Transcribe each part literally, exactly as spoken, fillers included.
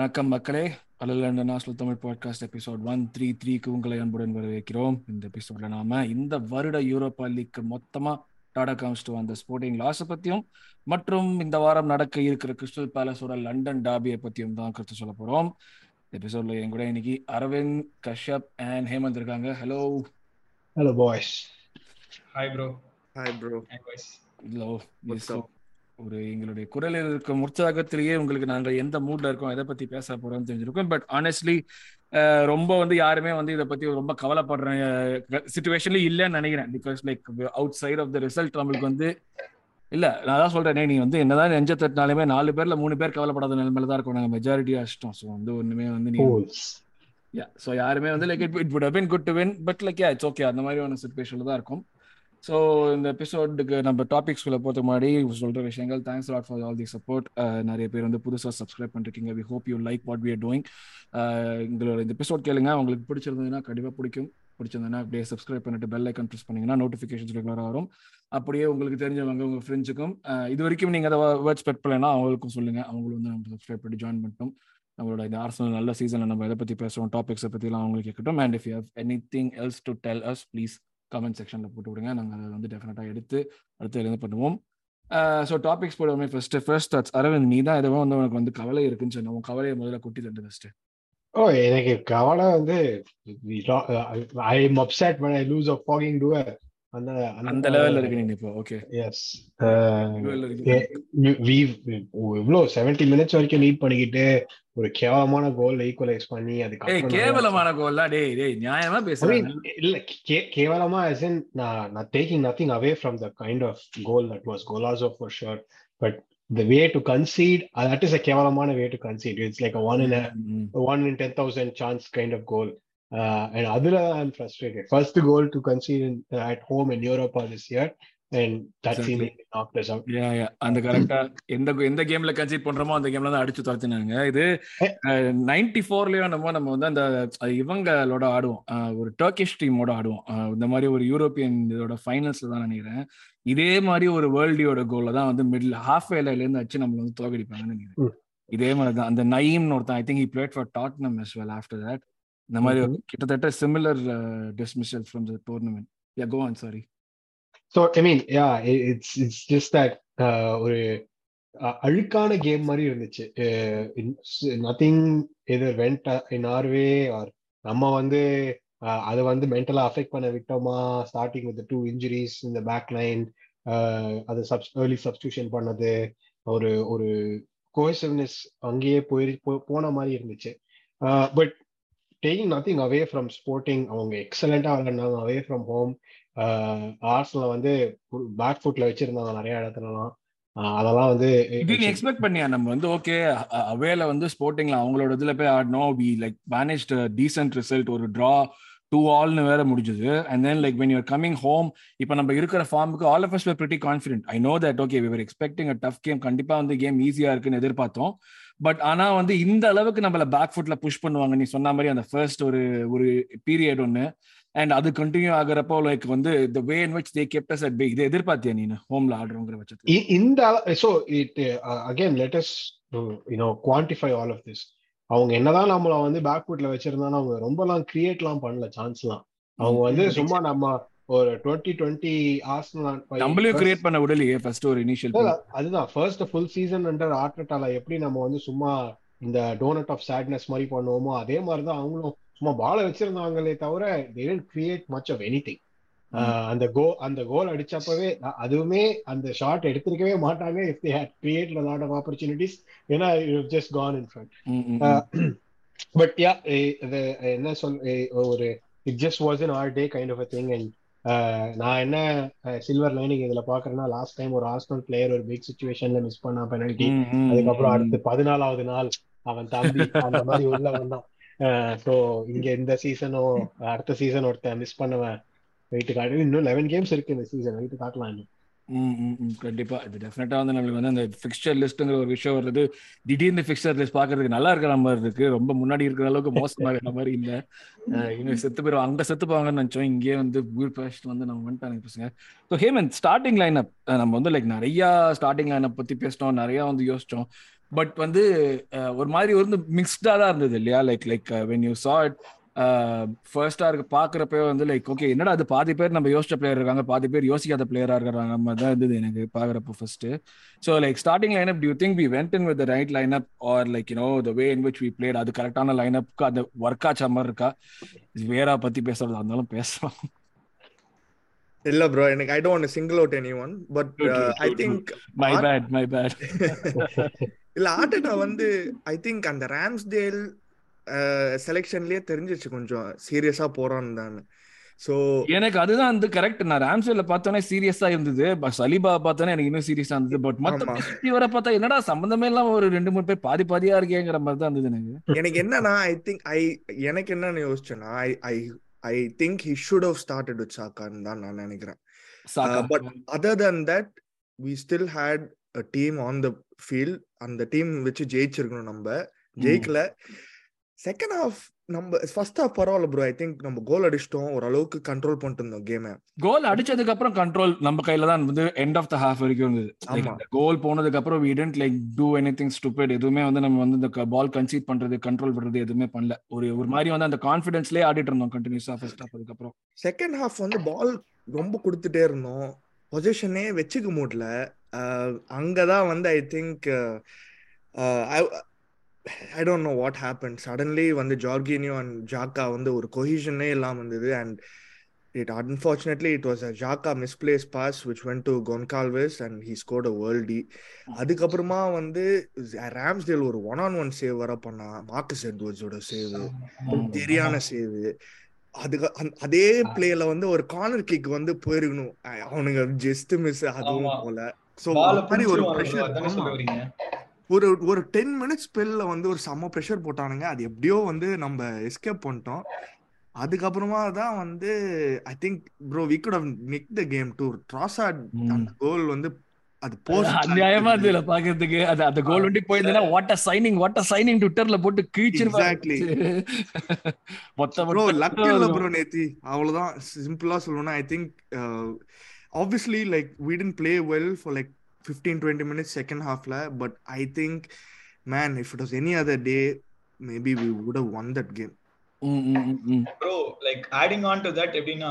வணக்கம் மக்களே, அலல் and national Tamil podcast episode one three த்ரீக்கு உங்களை அன்புடன் வரவேற்கிறோம். இந்த எபிசோட்ல நாம இந்த வருட யூரோப்பா லீக்கு மொத்தமா டாடா காமிச்சிட்டு வந்த ஸ்போர்ட்டிங் லாஸை பத்தியும் மற்றும் இந்த வாரம் நடக்க இருக்கிற கிறிஸ்டல் பேலஸோட லண்டன் டாபியை பத்தியும் தான் கருத்து சொல்ல போறோம். எபிசோட்ல என் கூட இன்னைக்கு அரவிந்த், கஷ்யப் அண்ட் ஹேமந்த் இருக்காங்க. Hello hello boys. Hi bro. Hi bro. Hello. ஒரு எங்களுடைய குரலில் இருக்கும் உற்சாகத்திலேயே உங்களுக்கு நாங்கள் எந்த மூட்ல இருக்கோம், எதை பத்தி பேச போறோம்னு தெரிஞ்சிருக்கோம். பட் ஆனஸ்ட்லி ரொம்ப வந்து யாருமே வந்து இதை பத்தி ரொம்ப கவலைப்படுற சிச்சுவேஷன்ல இல்லைன்னு நினைக்கிறேன். Because like outside of the result நம்மளுக்கு வந்து இல்ல, நான் தான் சொல்றேனே, நீ வந்து என்னதான் நெஞ்ச தட்டினாலுமே நாலு பேர்ல மூணு பேர் கவலைப்படாத நிலைமையில தான் இருக்கும். நாங்கள் மெஜாரிட்டியா இஷ்டம். ஸோ வந்து ஒண்ணுமே வந்து நீ ஸோ யாருமே வந்து like it would have been good to win, but like it's okay, அந்த மாதிரியான சிச்சுவேஷன்ல தான் இருக்கும். ஸோ இந்த எபிசோடுக்கு நம்ம டாபிக்ஸ்குள்ளே போகிறது முன்னாடி சொல்கிற விஷயங்கள், thanks lot for all the support. நிறைய பேர் வந்து புதுசாக சப்ஸ்கிரைப் பண்ணிருக்கீங்க. We hope you like what we are doing. எங்களோட இந்த எபிசோட் கேளுங்க, உங்களுக்கு பிடிச்சிருந்ததுன்னா கண்டிப்பாக பிடிக்கும். பிடிச்சிருந்ததுன்னா அப்படியே சப்ஸ்கிரைப் பண்ணிட்டு பெல் ஐக்கன் ப்ரெஸ் பண்ணிங்கன்னா நோட்டிஃபிகேஷன்ஸ் ரெகுலராக வரும். அப்படியே உங்களுக்கு தெரிஞ்சவங்க உங்கள் ஃப்ரெண்ட்ஸுக்கும் இது வரைக்கும் நீங்கள் அதை வேர்ட்ஸ் பெட் பண்ணலைன்னா அவங்களுக்கும் சொல்லுங்கள். அவங்களும் வந்து நம்ம சப்ஸ்கிரைப் பண்ணி ஜாயின் பண்ணிட்டோம். நம்மளோட இந்த ஆர்சனல் நல்ல சீசனில் நம்ம எதை பற்றி பேசுகிறோம், டாபிக்ஸை பற்றிலாம் அவங்களுக்கு கேட்கட்டும். And if you have anything else to tell us, please comment செக்ஷன்ல போட்டு விடுங்க. நாங்கள் அதை வந்து டெஃபினட்டாக எடுத்து அடுத்து எழுந்து பண்ணுவோம். ஸோ டாபிக்ஸ் போடுவோமே. ஃபர்ஸ்ட் ஃபர்ஸ்ட் தாட்ஸ் அரவிந்த், நீ தான் எதுவோ வந்து உனக்கு வந்து கவலை இருக்குன்னு சொன்ன, உன் கவலையை முதல்ல குட்டி தட்டு ஃபர்ஸ்ட். ஓ எனக்கு கவலை வந்து I am upset when I lose a fucking duel. அந்த அந்த லெவல்ல இருக்கு நீ இப்போ. ஓகே எஸ், வி இவ்ளோ எழுபது மினிட்ஸ் வரைக்கும் லீட் பண்ணிக்கிட்டு ஒரு கேவலமான கோல் ஈக்குவலைஸ் பண்ணி, அதுக்கு ஏய் கேவலமான கோல்ல டேய் டேய் நியாயமா பேசு இல்ல, கேவலமா as in நான் taking nothing away from the kind of goal that was Golazo for sure, but the way to concede, that is a கேவலமான way to concede. It's like a one in a one in ten thousand chance kind of goal. Uh, and Adula, I'm frustrated. First goal to concede in, uh, at home in Europe this year, and that exactly. Team knocked us out. Yeah, yeah. And the correct end end game la concede பண்றோமோ அந்த gameல தான் அடிச்சு தரத்துனாங்க. இது ninety-four லயே நம்ம நம்ம வந்து அந்த இவங்களோட ஆடுவோம், ஒரு டர்க்கிஷ் டீமோட ஆடுவோம். இந்த மாதிரி ஒரு யூரோப்பியன் இதோட ஃபைனல்ஸ்ல தான் நினைக்கிறேன் இதே மாதிரி ஒரு வேர்ல்டியோட கோல்ல தான் வந்து மிடில் ஹாஃப் வேலையில இருந்து அடிச்சு நம்மள வந்து தோக்கடிப்பாங்கன்னு நினைக்கிறேன். இதே மாதிரி தான் அந்த நயீம்னு ஒருத்தன், I think he played for Tottenham as well after that. இந்த மாதிரி கிட்டத்தட்ட similar dismissal from the tournament. Yeah go on, sorry. So I mean yeah it's it's just that ஒரு அழுக்கான கேம் மாதிரி இருந்துச்சு. Nothing either went in our way or நம்ம வந்து அது வந்து மென்டலா அஃபெக்ட் பண்ண விட்டோமா. Starting with two injuries in the back line, அது ஏர்லி சப்ஸ்டிடியூஷன் பண்ணது, ஒரு ஒரு கோஹெசிவ்னஸ் அங்கேயே போய் போன மாதிரி இருந்துச்சு. But taking nothing away from Sporting, அவங்க எக்ஸலண்டா விளையாடுனாங்க away from home. Arsenal வந்து பேக் ஃபுட்ல வச்சிருந்தாங்க நிறைய இடத்துலலாம். அதெல்லாம் வந்து நீ எக்ஸ்பெக்ட் பண்ணியா நம்ம வந்து ஓகே அவேல வந்து ஸ்போர்ட்டிங்ல அவங்களோட இதுல போய் ஆடணும், we like managed a decent result, ஒரு draw two all னு வேற முடிஞ்சது. And then like when you are coming home, இப்போ நம்ம இருக்கிற ஃபார்முக்கு all of us were pretty confident. I know that okay we were expecting a tough game, கண்டிப்பா வந்து கேம் ஈஸியா இருக்குன்னு எதிர்பார்த்தோம். பட் ஆனா வந்து இந்த அளவுக்கு நம்மள பேக் ஃபுட்ல புஷ் பண்ணுவாங்க நீ சொன்ன மாதிரி அந்த ஃபர்ஸ்ட் ஒரு ஒரு பீரியட் ஒன்னு, அண்ட் அது கண்டினியூ ஆகுறப்போ லைக் வந்து the way in which they kept us at bay, இதை எதிர்பார்த்தியா நீ ஹோம்ல ஆடுறோங்கிற பட்சத்துல இந்த? So it again let us you know quantify all of this. அவங்க என்னதான் நம்மள வந்து பேக் ஃபுட்ல வச்சிருந்தாலும் அவங்க ரொம்பலாம் கிரியேட்லாம் பண்ணல சான்ஸ்லாம். அவங்க வந்து சும்மா நம்ம ஒரு டுவெண்ட்டி டுவெண்ட்டி ஆர்சனல் நம்மளே கிரியேட் பண்ண விடலையே ஃபர்ஸ்ட் ஒரு இனிஷியல். அதுதான் ஃபர்ஸ்ட் ஃபுல் சீசன் அண்டர் ஆர்டெட்டால எப்படி நம்ம வந்து சும்மா இந்த டோனட் ஆஃப் சேட்னஸ் மாதிரி பண்ணுவோமோ அதே மாதிரி தான் அவங்களும் சும்மா பாலை வச்சிருந்தாங்களே தவிர they didn't create much of anything. அந்த கோ அந்த கோல் அடிச்சப்பவே அதுவுமே அந்த ஷாட் எடுத்திருக்கவே மாட்டாங்க if they had created a lot of opportunities, ஏன்னா you have just gone in front. But yeah, என்ன சொல் ஒரு it just wasn't our day kind of a thing. And நான் என்ன சில்வர் லைனிங் இதுல பாக்குறேன்னா, லாஸ்ட் டைம் ஒரு ஆர்சனல் பிளேயர் ஒரு பிக் சிச்சுவேஷன்ல மிஸ் பண்ணா பெனல்டி, அதுக்கப்புறம் அடுத்து பதினாலாவது நாள் அவன் தம்பி அந்த மாதிரி உள்ள வந்தான். ஸோ இங்க இந்த சீசனோ அடுத்த சீசன் ஒருத்தன் மிஸ் பண்ணுவேன் வெயிட்டு காட்டு. இன்னும் லெவன் கேம்ஸ் இருக்கு இந்த சீசன், வெயிட்டு காட்டலாம் இன்னும். ம் ம் கண்டிப்பாக இது டெஃபினட்டாக வந்து நம்மளுக்கு வந்து அந்த ஃபிக்ஸ்சர் லிஸ்ட்டுங்கிற ஒரு விஷயம் வருது. திடீர்னு ஃபிக்ஸ்சர் லிஸ்ட் பார்க்கறதுக்கு நல்லா இருக்கிற மாதிரி இருக்கு, ரொம்ப முன்னாடி இருக்கிற அளவுக்கு மோசமாக இருக்கிற மாதிரி இல்லை. இன்னும் செத்து போயிடும், அங்கே செத்துப்பாங்கன்னு நினச்சோம், இங்கேயே வந்து குட் ஃபேஷன் வந்து நம்ம வந்துட்டாங்க பேசுங்க. So Hemant, starting line up நம்ம வந்து லைக் நிறையா ஸ்டார்டிங் லைன் அப் பற்றி பேசினோம், நிறையா வந்து யோசித்தோம். பட் வந்து ஒரு மாதிரி வந்து மிக்ஸ்டாக தான் இருந்தது இல்லையா? Like like when you saw it ஃபர்ஸ்டாக இருக்கு பார்க்குறப்போ வந்து லைக் ஓகே என்னடா அது பாதி பேர் நம்ம யோசிச்ச பிளேயர் இருக்காங்க, பாதி பேர் யோசிக்காத பிளேயராக இருக்கிறாங்க மாதிரி தான் இருந்தது எனக்கு பார்க்குறப்போ first. So like starting lineup do you think we went in with the right lineup or like you know the way in which we played அது கரெக்டான லைனப்க்கு அந்த ஒர்க் ஆச்ச மாதிரி இருக்கா? வேற பற்றி பேசுறதா இருந்தாலும் பேசலாம். இல்ல bro, எனக்கு I don't want to single out anyone but uh, I think my Art... bad my bad இல்ல ஆர்டெட்டா வந்து I think அந்த ராம்ஸ்டேல் செலெக்ஷன்லயே தெரிஞ்சிச்சு கொஞ்சம் சீரியஸா போறான்னு தான். சோ எனக்கு அதுதான் வந்து கரெக்ட். நான் ராம்ஸ்டேல பார்த்தேனே சீரியஸா இருந்தது, சலிபா பார்த்தேனே எனக்கு இன்னும் சீரியஸா இருந்தது. பட் மத்த இவர பார்த்தா என்னடா சம்பந்தமே இல்லாம ஒரு ரெண்டு மூணு பேர் பாதி பாதியா இருக்கேங்கற மாதிரி தான் இருந்தது எனக்கு. எனக்கு என்னன்னா I think I எனக்கு என்னன்னு யோசிச்சேனா I I I think he should have started with Saka and then I nanikiran Saka, but other than that we still had a team on the field and the team which ஜெயிச்சிருக்கணும் நம்ம ஜெயிக்கல. Second half நம்ம first half பரவாயில்ல bro, I think நம்ம கோல் அடிச்சிட்டோம் ஓரளவுக்கு control பண்ணிட்டு இருந்தோம் கேமை. கோல் அடிச்சதுக்கு அப்புறம் கண்ட்ரோல் நம்ம கையில தான் வந்து எண்ட் ஆஃப் த ஹாஃப் வரைக்கும் இருந்தது. கோல் போனதுக்கு அப்புறம் we didn't like do anything stupid, எதுவுமே வந்து நம்ம வந்து இந்த பால் கன்சீட் பண்றது கண்ட்ரோல் பண்றது எதுவுமே பண்ணல. ஒரு ஒரு மாதிரி வந்து அந்த கான்ஃபிடன்ஸ்லயே ஆடிட்டு இருந்தோம் கண்டினியூஸா ஃபர்ஸ்ட் ஹாஃப். அதுக்கப்புறம் செகண்ட் ஹாஃப் வந்து பால் ரொம்ப கொடுத்துட்டே இருந்தோம், பொசிஷனே வச்சுக்க முடியல. அங்கதான் வந்து I think I don't know what happened. Suddenly, when the Jorginio and Jaka வந்து ஒரு cohesion-ஏ இல்லாம இருந்தது and it unfortunately it was a Jaka misplaced pass which went to Gonçalves and he scored a worldie. அதுக்கு அப்புறமா வந்து Ramsdale ஒரு one on one save வர பண்ணா, மார்க்கஸ் எட்வர்ட்ஸோட சேவ் தெரியான சேவ். அது அதே பிளேல வந்து ஒரு கார்னர் கிக் வந்து போயிருக்கணும், அவனுங்க ஜஸ்ட் மிஸ், அதுவும் போல. சோ மாதிரி ஒரு பிரஷர் தான சொல்றீங்க. ஒரு ஒரு டென் மினிட்ஸ் ஸ்பெல்ல வந்து ஒரு செம்ம ப்ரெஷர் போட்டானுங்க, அது எப்படியோ வந்து நம்ம எஸ்கேப் பண்ணிட்டோம். அதுக்கப்புறமா தான் வந்து I think bro we could have nicked the game to ட்ராசார்ட் அந்த கோல் வந்து அது போஸ்ட் அநியாயமா இருந்ததுல பாக்கிறதுக்கு. அது அந்த கோல் வந்து போயிருந்தா what a signing what a signing ட்விட்டர்ல போட்டு கீச்சிருவாங்க. எக்ஸாக்ட்லி மொத்த ப்ரோ லக் இல்ல ப்ரோ நேத்தி, அவ்வளவுதான் சிம்பிளா சொல்லணும்னா I think obviously like we didn't play well for like fifteen to twenty minutes second half la, but I think man if it was any other day maybe we would have won that game. mm, mm, mm. Bro like adding on to that ebina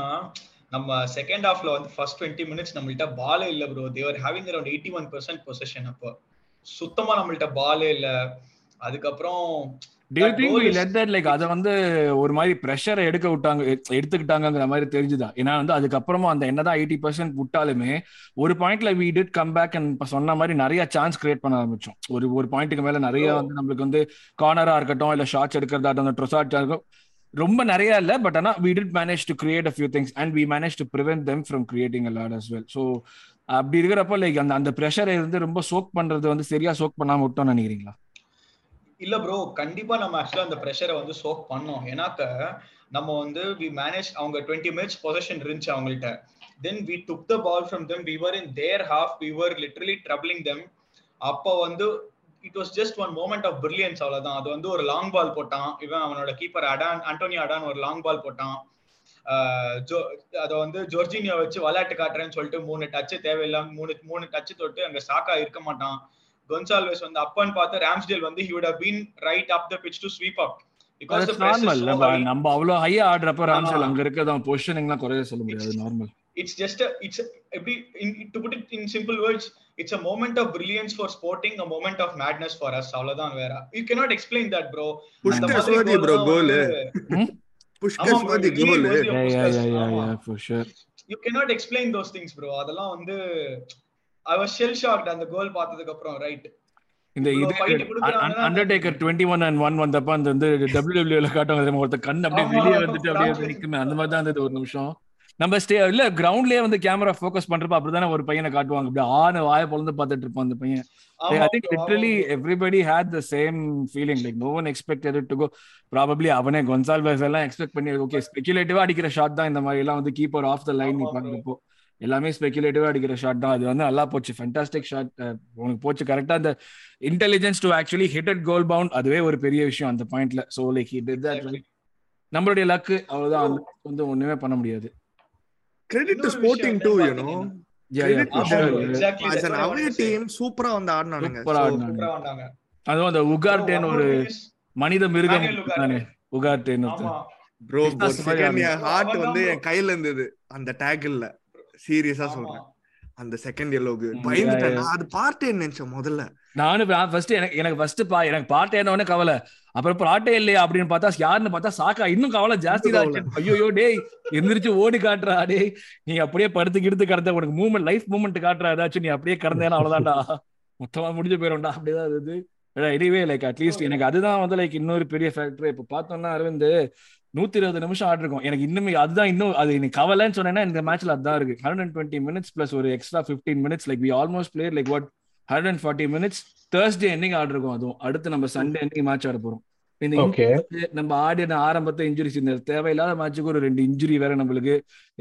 நம்ம second half la வந்து first twenty minutes நம்மள்ட்ட ball இல்ல bro, they were having around eighty-one percent possession அப்ப சுத்தமா நம்மள்ட்ட ball இல்ல. அதுக்கு அப்புறம் do you think we let that like அத வந்து ஒரு மாதிரி பிரஷரை எடுக்க விட்டாங்க எடுத்துக்கிட்டாங்கங்கற மாதிரி தெரிஞ்சுதா? ஏன்னா வந்து அதுக்கு அப்புறமா அந்த என்னதான் eighty percent விட்டாலுமே ஒரு பாயிண்ட்ல we did come back and சொன்ன மாதிரி நிறைய சான்ஸ் கிரியேட் பண்ண ஆரம்பிச்சோம். ஒரு ஒரு பாயிண்ட்க்கு மேல நிறைய வந்து நமக்கு வந்து கார்னரா இருக்கட்டும் இல்ல ஷாட்ஸ் எடுக்கிறதா இருக்கட்டும் ட்ரொசார்ட்டா இருக்கும் ரொம்ப நிறைய இல்ல, பட் ஆனா we did manage to create a few things and we managed to prevent them from creating a lot as well. So அப்படி இருக்கிறப்ப லைக் அந்த அந்த பிரஷரை வந்து ரொம்ப சோக் பண்றது வந்து சரியா சோக் பண்ணாம விட்டோம்னு நினைக்கிறீங்களா? இல்ல ப்ரோ கண்டிப்பா நம்ம ஆக்சுவலா அந்த ப்ரெஷரை வந்து சோக் பண்ணோம். ஏன்னாக்க நம்ம வந்து வி மேனேஜ் அவங்க டுவெண்ட்டி மினிட்ஸ் பொசிஷன் இருந்துச்சு அவங்கள்ட்ட, then we took the ball from them, we were in their half, we were literally troubling them. அப்போ வந்து it was just one moment of brilliance அவ்வளவுதான். அது வந்து ஒரு லாங் பால் போட்டான் இவன், அவனோட கீப்பர் அடான் அண்டோனியோ அடான் ஒரு லாங் பால் போட்டான். அதை வந்து ஜோர்ஜினியோ வச்சு விளையாட்டு காட்டுறேன்னு சொல்லிட்டு மூணு டச்சு தேவையில்லாம மூணு மூணு டச்சு தொட்டு அங்க சாக்கா இருக்க மாட்டான். Gonçalves வந்து அப்பன் பார்த்து ராம்ஸ்டேல் வந்து he would have been right up the pitch to sweep up because the press is normal. நம்ம அவ்வளவு ஹை ஆடுறப்ப ராம்ஸ்டேல் அங்க இருக்கதா பொசிஷனிங்லாம் குறைய சொல்ல முடியாது, normal. It's just a, it's a, every in, to put it in simple words it's a moment of brilliance for Sporting, a moment of madness for us. அவ்வளவுதான் வேற, you cannot explain that bro. புஷ்கஸ்வதி bro goal புஷ்கஸ்வதி goal yeah yeah yeah yeah for sure you cannot explain those things bro. அதெல்லாம் வந்து I was shell shocked and the goal பார்த்ததுக்கு அப்புறம் right இந்த இது Undertaker twenty-one and one வந்தப்ப அந்த W W E ல காட்டுவாங்க தெரியுமா, ஒரு கண்ணு அப்படியே வெளிய வந்துட்டு அப்படியே நிக்குமே அந்த மாதிரி தான் இருந்தது. ஒரு நிமிஷம் நம்ம ஸ்டே இல்ல கிரவுண்ட்லயே வந்து கேமரா ஃபோக்கஸ் பண்றப்ப அப்படிதானே ஒரு பையனை காட்டுவாங்க அப்படியே ஆன வாயை பொளந்து பார்த்துட்டு இருப்பான் அந்த பையன். I think literally everybody had the same feeling like no one expected it to go. Probably அவனே Gonçalves எல்லாம் எக்ஸ்பெக்ட் பண்ணி ஓகே ஸ்பெகுலேட்டிவா அடிக்கிற ஷாட் தான் இந்த மாதிரி எல்லாம் வந்து கீப்பர் ஆஃப் தி லைன் நிப்பாங்கப்போ எல்லாமே ஸ்பெகுலேட்டிவா அடிக்கிற ஷாட் தான். அது வந்து நல்லா போச்சு, ஃபண்டாஸ்டிக் ஷாட் உங்களுக்கு போச்சு கரெக்டா. அந்த intelligence to actually hit at goal bound அதுவே ஒரு பெரிய விஷயம் அந்த பாயிண்ட்ல. So like he did that, நம்மளுடைய லக் அவ்வளவுதான், வந்து ஒண்ணுமே பண்ண முடியாது. Credit to Sporting two you know yeah yeah exactly. As an away team சூப்பரா வந்து ஆடுனாங்க, சூப்பரா ஆடுனாங்க. அதுவும் அந்த உகார்டேன் ஒரு மனித மிருகம் தானே. உகார்டேன் ப்ரோ செகண்ட் ஹார்ட் வந்து என் கையில இருந்தது அந்த டேக்கிள்ல, சீரியஸா சொல்றேன். அந்த செகண்ட் எல்லோக்கு பயந்துட்டேன். அது பார்ட்டே நினைச்சேன் முதல்ல. நானும் ஃபர்ஸ்ட் எனக்கு எனக்கு ஃபர்ஸ்ட் பா எனக்கு பார்ட்டே என்னோட கவலை. அப்புறம் பார்ட்டே இல்லையா அப்படின்னு பார்த்தா யாருன்னு பார்த்தா சாக்கா. இன்னும் கவலை ஜாஸ்தி தான். ஐயோ டேய் எந்திரிச்சு ஓடி காட்டுறா டே, நீ அப்படியே படுத்துக்கு எடுத்து கடந்த உனக்கு மூமெண்ட் லைஃப் மூமெண்ட் காட்டுறா ஏதாச்சும், நீ அப்படியே கடந்தேன்னா அவ்வளவுதான்டா மொத்தமா முடிஞ்சு போயிடும்டா அப்படிதான் இது. எனிவே லைக் அட்லீஸ்ட் எனக்கு அதுதான் வந்து லைக் இன்னொரு பெரிய ஃபேக்டர். இப்ப பார்த்தோம்னா அரவிந்த் நூத்தி இருபது நிமிஷம் ஆட் இருக்கும். எனக்கு இன்னும் அதுதான் இன்னும் அது எனக்கு கவலைன்னு சொன்னேன்னா இந்த மேட்ச்ல அதுதான் இருக்கு. Hundred and twenty minutes plus ஒரு extra fifteen minutes like we almost played like what hundred and forty minutes Thursday ending add இருக்கும். அதுவும் அடுத்து நம்ம சண்டே எண்டிங் மேட்ச் ஆட போறோம். இந்த நம்ம ஆடின ஆரம்பத்தை இன்ஜுரிஸ் இந்த தேவையில்லாத மேட்சுக்கு ஒரு ரெண்டு இன்ஜுரி வேற நம்மளுக்கு.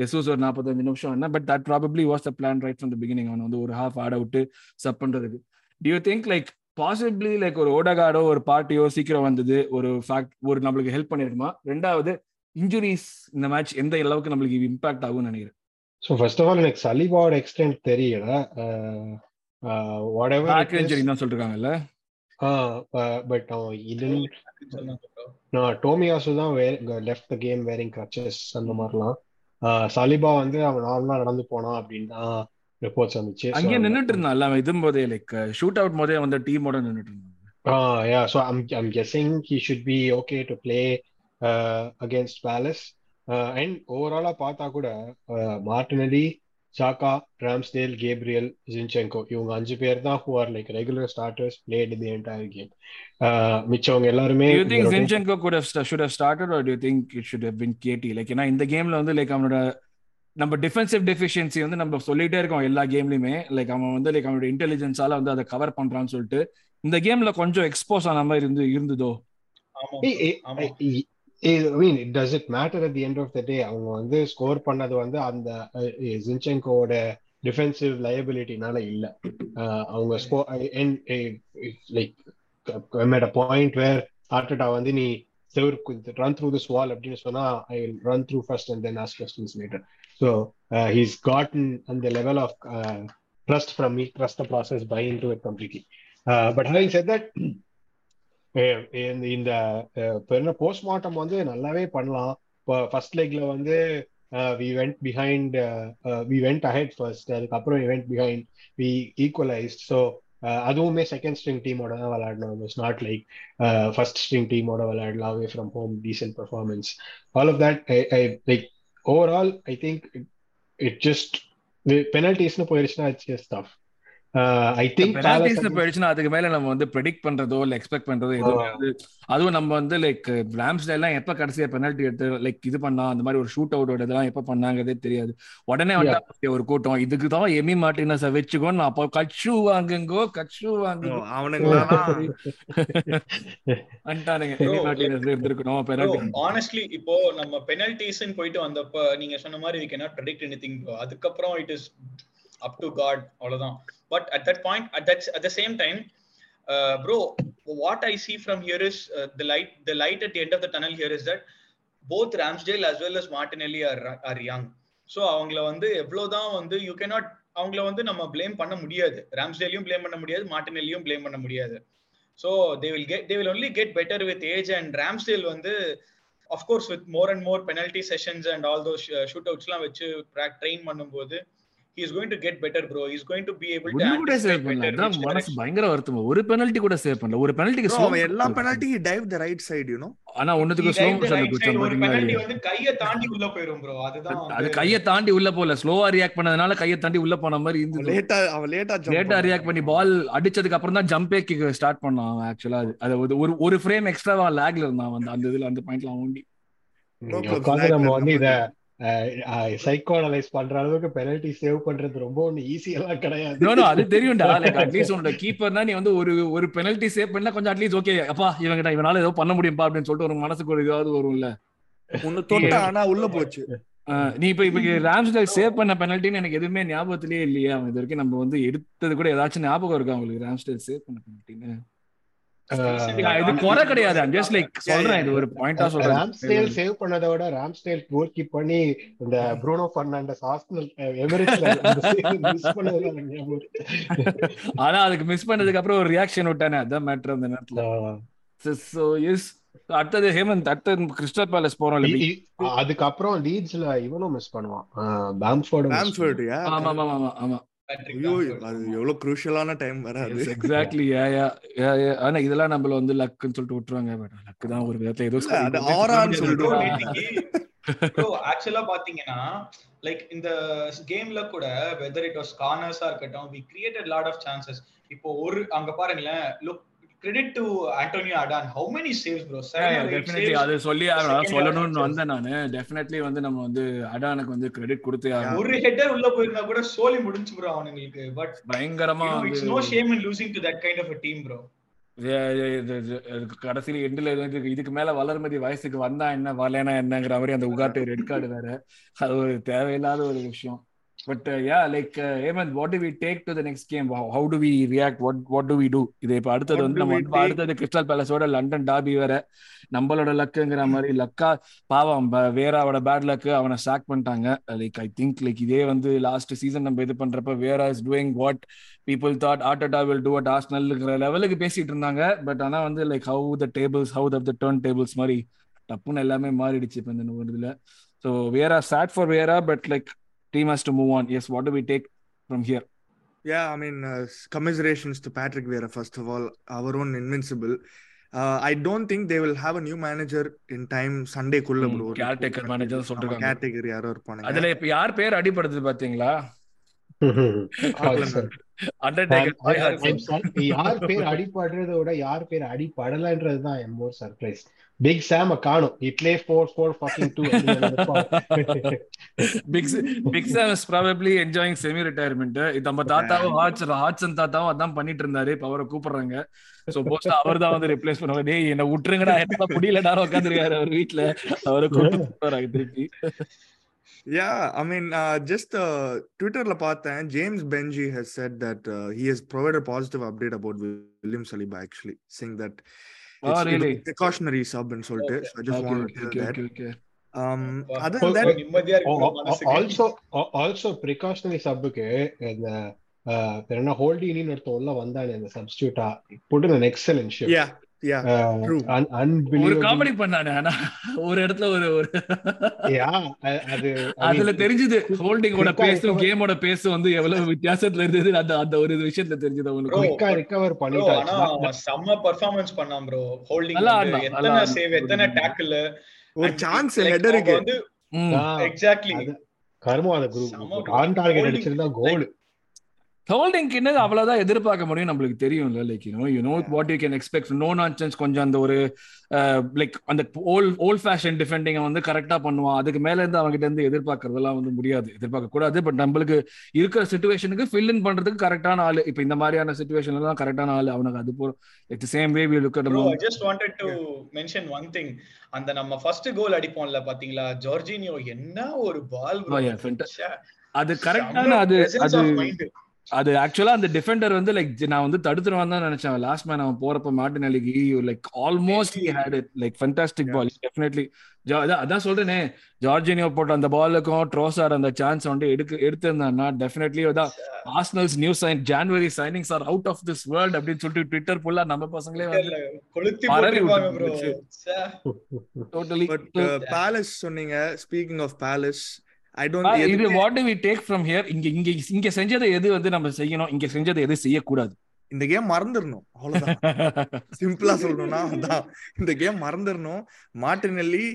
எஸ்யூஸ் ஒரு நாற்பத்தஞ்சு நிமிஷம் ஆனா but that probably was the plan right from the beginning. அவன் வந்து ஒரு ஹாஃப் ஆட் அவுட் சப் பண்றதுக்கு do you think like possibly like ஒரு ஓடகார்டோ ஒரு பார்ட்டியோ சீக்கிரம் வந்தது ஒரு ஃபேக்ட் ஒரு நம்மளுக்கு ஹெல்ப் பண்ணிருக்குமா? ரெண்டாவது இன்ஜுரிஸ் இந்த மேட்ச் எந்த அளவுக்கு நம்மளுக்கு இம்பாக்ட் ஆகும்னு நினைக்கிறேன். ஸோ ஃபர்ஸ்ட் ஆஃப் ஆல் எனக்கு சலிபாவோட எக்ஸ்டென்ட் தெரியல. இன்ஜுரி தான் சொல்லிருக்காங்கல்ல. பட் நான் டோமியாசு தான் லெஃப்ட் கேம் வேரிங் கிரச்சஸ் அந்த மாதிரிலாம். சலிபா வந்து அவன் நார்மலா நடந்து போனான் அப்படின்னு தான் ரிப்போர்ட்ஸ் வந்துச்சு. அங்கே நின்னுட்டு இருந்தான்ல அவன் இதும் போதே லைக் ஷூட் அவுட் போதே வந்து டீமோட நின்னுட்டு இருந்தான். Ah yeah so I am guessing he should be okay to play against Palace. And ஓவராலா பார்த்தா கூட Martinelli, Xhaka, Ramsdale, Gabriel, Zinchenko இவங்க அஞ்சு பேர் தான் who are like regular starters played the entire game. மிச்சவங்க எல்லாருமே you think Zinchenko could should have started or do you think it should have been cagey like ஏன்னா இந்த கேம்ல வந்து லைக் அவனோட நம்ம டிஃபென்சிவ் டெஃபிஷியன்சி வந்து நம்ம சொல்லிட்டே இருக்கோம் எல்லா கேம்லயுமே. லைக் அவன் வந்து லைக் அவனோட இன்டெலிஜென்ஸால வந்து அதை கவர் பண்றான்னு சொல்லிட்டு இந்த கேம்ல கொஞ்சம் எக்ஸ்போஸ் ஆன மாதிரி இருந்து இருந்ததோ. It does it matter at the end of the day. அவங்க வந்து ஸ்கோர் பண்ணது வந்து அந்த ஜின்சென்கோவோட டிஃபென்சிவ் லயபிலிட்டினால இல்ல. அவங்க score like made a point where Arteta வந்து நீ run through this wall அப்படின்னு சொன்னா I will run through first and then ask questions later. So uh, he's gotten on the level of uh, trust from me, trust the process, buy into it completely. Uh, but having said that, இந்த பெரிய postmortem வந்து நல்லாவே பண்ணலாம். இப்போ first லெக்ல வந்து we went behind, uh, uh, we went ahead first, அதுக்கப்புறம் we went behind, we equalized. So அதுவுமே second string டீமோட தான் விளையாடணும். It's not like first string டீமோட விளையாடலாம். Away from home decent performance all of that. Like overall I think it just பெனல்டிஸ்னு போயிடுச்சுன்னா it's just tough. I think பெனல்டிஸ்னு போயிடுச்சுன்னா அதுக்கு மேல நம்ம வந்து ப்ரெடிக்ட் பண்றதோ இல்லை எக்ஸ்பெக்ட் பண்றதோ எதுவும். அதுவும் நம்ம வந்து லைக் ராம்ஸ்டேல்லாம் எப்போ கடைசியாக பெனல்ட்டி எடுத்து லைக் இது பண்ணா அந்த மாதிரி ஒரு ஷூட் அவுட் இதெல்லாம் எப்போ பண்ணாங்கிறதே தெரியாது. உடனே வந்து ஒரு கூட்டம் இதுக்கு தான் எமி மார்டினஸை வச்சுக்கோன்னு அப்போ கட்சு வாங்குங்கோ கட்சு வாங்குங்கோ அவனுங்க எமி மார்டினஸ் எடுத்துருக்கணும் பெனல்ட்டி. ஆனஸ்ட்லி இப்போ நம்ம பெனல்டிஸ்ன்னு போயிட்டு வந்தப்போ நீங்க சொன்ன மாதிரி வி கேனாட் ப்ரெடிக்ட் எனிதிங். அதுக்கப்புறம் it is up to God, avladhan. But at that point, at that at the same time, uh, bro, what I see from here is uh, the light the light at the end of the tunnel here is that both Ramsdale as well as Martinelli are are young. So avangala vandu evlo dhaan vandu you cannot avangala vandu nama blame panna mudiyadhu. Ramsdale yum blame panna mudiyadhu, Martinelli yum blame panna mudiyadhu. So they will get they will only get better with age. And Ramsdale vandu of course with more and more penalty sessions and all those uh, shootouts la vechu train pannum bodhu he is going to get better, bro. He is going to be able to anticipate better. That was பயங்கர வருத்தமா. ஒரு penalty கூட save பண்ணல. ஒரு penaltyக்கு slow எல்லா penalty dive the right side, you know. ஆனா ஒண்ணுதுக்கு slow motion குச்ச ஒரு penalty வந்து கைய தாண்டி உள்ள போயிரும், bro. அதுதான் அது கைய தாண்டி உள்ள போல. ஸ்லோவா ரியாக்ட் பண்ணதனால கைய தாண்டி உள்ள போன மாதிரி இருந்துது. லேட்டா அவ லேட்டா ஜம்ப் லேட்டா ரியாக்ட் பண்ணி பால் அடிச்சதுக்கு அப்புறம் தான் ஜம்ப் பேக் ஸ்டார்ட் பண்ணான். एक्चुअली அது ஒரு ஒரு ஃப்ரேம் எக்ஸ்ட்ராவா லாக்ல இருந்தான் வந்து அந்த இதுல அந்த பாயிண்ட்ல ஓண்டி. காரணம் நம்ம வந்து இத சைக்கோனலைஸ் பண்ற அளவுக்கு பெனல்டி சேவ் பண்றது ரொம்ப ஒண்ணு ஈஸியா கிடையாது. நோ நோ அது தெரியும்டா. லைக் அட்லீஸ்ட் உன்னோட கீப்பர்னா நீ வந்து ஒரு ஒரு பெனல்டி சேவ் பண்ணா கொஞ்சம் அட்லீஸ்ட் ஓகே அப்பா இவங்கடா இவனால ஏதோ பண்ண முடியும்பா அப்படின்னு சொல்லிட்டு ஒரு மனசுக்கு ஒரு ஏதாவது வரும்ல. ஒன்னு தொட்ட ஆனா உள்ள போச்சு. நீ இப்ப இப்ப ராம்ஸ்டேல் சேவ் பண்ண பெனல்ட்டின்னு எனக்கு எதுவுமே ஞாபகத்திலேயே இல்லையா? இது வரைக்கும் நம்ம வந்து எடுத்தது கூட ஏதாச்சும் ஞாபகம் இருக்கா உங்களுக்கு ராம்ஸ்டேல் சேவ் பண்ண பெனல்ட்டின்னு? அதுக்கப்புறம் லீட்ஸ்ல இவனும் மிஸ் பண்ணுவான். இப்போ ஒரு அங்க பாருங்களேன், credit to Antonio Adán, how many saves bro? Yeah, definitely adu solli sollanonu vandha nanu definitely vandu namu vandu Adánukku vandu credit kuduthe aagum. Oru header ulla poirna kuda soli mudinchu bro avangalukku, but bayangarama it's no shame in losing to that kind of a team bro. கடைசியில் எண்ட்ல இதுக்கு மேல வளர்மதி வயசுக்கு வந்தா என்ன வரலனா என்னங்கற மாதிரி அந்த உகாட்டு ரெட் கார்டு வேற, அது ஒரு தேவையில்லாத ஒரு விஷயம். But uh, yeah, like uh, Hemant, what do we take to the next game? How, how do we react? What what do we do? Idhe ipo adutha vandha vandha adutha Crystal Palace oda London Derby vera nammaloda luck engra mari lucka paavam Vieira oda bad luck avana sack panntaanga. Like I think like idhe vandu last season nam idu pandrappa Vieira is doing what people thought Arteta will do at Arsenal level ku pesitu irundanga, but ana vandu like how the tables how the turntables mari tappuna ellame maaridichu ipo indha nuvudula. So Vieira sad for Vieira, but like team has to move on. Yes, what do we take from here? Yeah, I mean, uh, commiserations to Patrick Vieira, first of all, our own invincible. Uh, I don't think they will have a new manager in time Sunday kulla mm, bro. Caretaker manager solranga. Caretaker yaro irpanga. Adile ipo yaar pair adi padudhu pathingala? Undertaker. Yaar pair adi padradhoda yaar pair adi padala endradhu dhaan I'm more surprised. Big Sam Akano, he play four four fucking two. Big Big Sam is probably enjoying semi retirement. Idamba taatao Hart Hart san taatao adam pannit irundare power koopuranga. So most avarda vandu replace pannuva. Hey enna utrunga da etta pudila daro ukandirukar avaru veetla avaru koopuranga idirukki. Yeah, I mean uh, just uh, Twitter la paathen James Benji has said that uh, he has provided a positive update about William Saliba actually, saying that it's, oh, really? It's a precautionary sub and soldier. Okay. So I just okay, want to okay, tell okay, that. Okay, okay. Um, uh, other than that, oh, oh, also, oh, also precautionary sub ke the perana hold in in ortho ulla vandana and substitute put in an excellent shift. Yeah, yeah, uh, true. Un- unbelievable. Or comedy pannana ana or edathla or or yeah adu adula therinjudhu holding oda pace game oda pace vandu evlo vityasathla irundhudhu adha adha oru vishayathla therinjudhu avanukku quick recover பண்ணிட்டான். ஆனா செம்ம performance பண்ணான் bro. Holding எத்தனை save எத்தனை tackle ஒரு chance ஹெடருக்கு வந்து exactly கர்மவாத குரு ஆன் டார்கெட் அடிச்சிருந்தா கோல். ஹோல்டிங்க்கு என்னது அவ்வளோதான் எதிர்பார்க்க முடியும் நம்மளுக்கு தெரியும் இல்லை. Like you know you know what you can expect. No nonsense கொஞ்சம் அந்த ஒரு லைக் அந்த ஓல்ட் ஓல்ட் ஃபேஷன் டிஃபெண்டிங்கை வந்து கரெக்டாக பண்ணுவான். அதுக்கு மேலே இருந்து அவங்ககிட்ட இருந்து எதிர்பார்க்கறதெல்லாம் வந்து முடியாது, எதிர்பார்க்கக்கூடாது. பட் நம்மளுக்கு இருக்கிற சுச்சுவேஷனுக்கு ஃபில் இன் பண்ணுறதுக்கு கரெக்டான ஆள். இப்போ இந்த மாதிரியான சுச்சுவேஷன்லாம் கரெக்டான ஆள் அவனுக்கு. அது போகிற it the same way we look at. I just wanted to mention one thing. அந்த நம்ம ஃபர்ஸ்ட் கோல் அடிப்போம்ல பார்த்தீங்களா, ஜார்ஜினியோ என்ன ஒரு பால் அது கரெக்டான அது அது அது ஆக்சுவலா அந்த டிஃபெண்டர் வந்து லைக் நான் வந்து தடுத்துருவான் தான் நினைச்சேன் லாஸ்ட் மேன் அவன் போறப்ப மார்டினெல்லிக்கு. Like almost he had it like fantastic ball definitely. அதான் சொல்றேனே ஜார்ஜினியோ போட்ட அந்த பாலுக்கும் ட்ரோசார் அந்த சான்ஸ் வந்து எடுக்க எடுத்திருந்தான்னா டெஃபினெட்லி அதான் Arsenal's new sign January signings are out of this world அப்படின்னு சொல்லிட்டு ட்விட்டர் ஃபுல்லா நம்ம பசங்களே டோட்டலி. பேலஸ் சொன்னீங்க, speaking of Palace I don't ah, either, what do we take from here? இங்க இங்க இங்க செஞ்சது எது வந்து நம்ம செய்யணும், இங்க செஞ்சது எது செய்ய கூடாது, இந்த கேம் மறந்துறணும் அவ்வளவுதான். சிம்பிளா சொல்லணும்னா அதான் இந்த கேம் மறந்துறணும். மார்டினெல்லி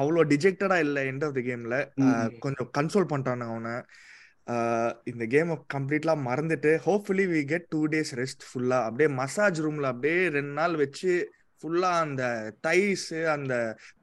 அவ்வளோ டிஜெக்டடா இல்ல எண்ட் ஆஃப் தி கேம்ல, கொஞ்சம் கன்சோல் பண்ணிட்டானு அவனை. இந்த கேம் கம்ப்ளீட்லா மறந்துட்டு hopefully we get two days rest ஃபுல்லா. அப்படியே மசாஜ் ரூம்ல அப்படியே ரெண்டு நாள் வச்சு ஃபுல்லா அந்த டைஸ் அந்த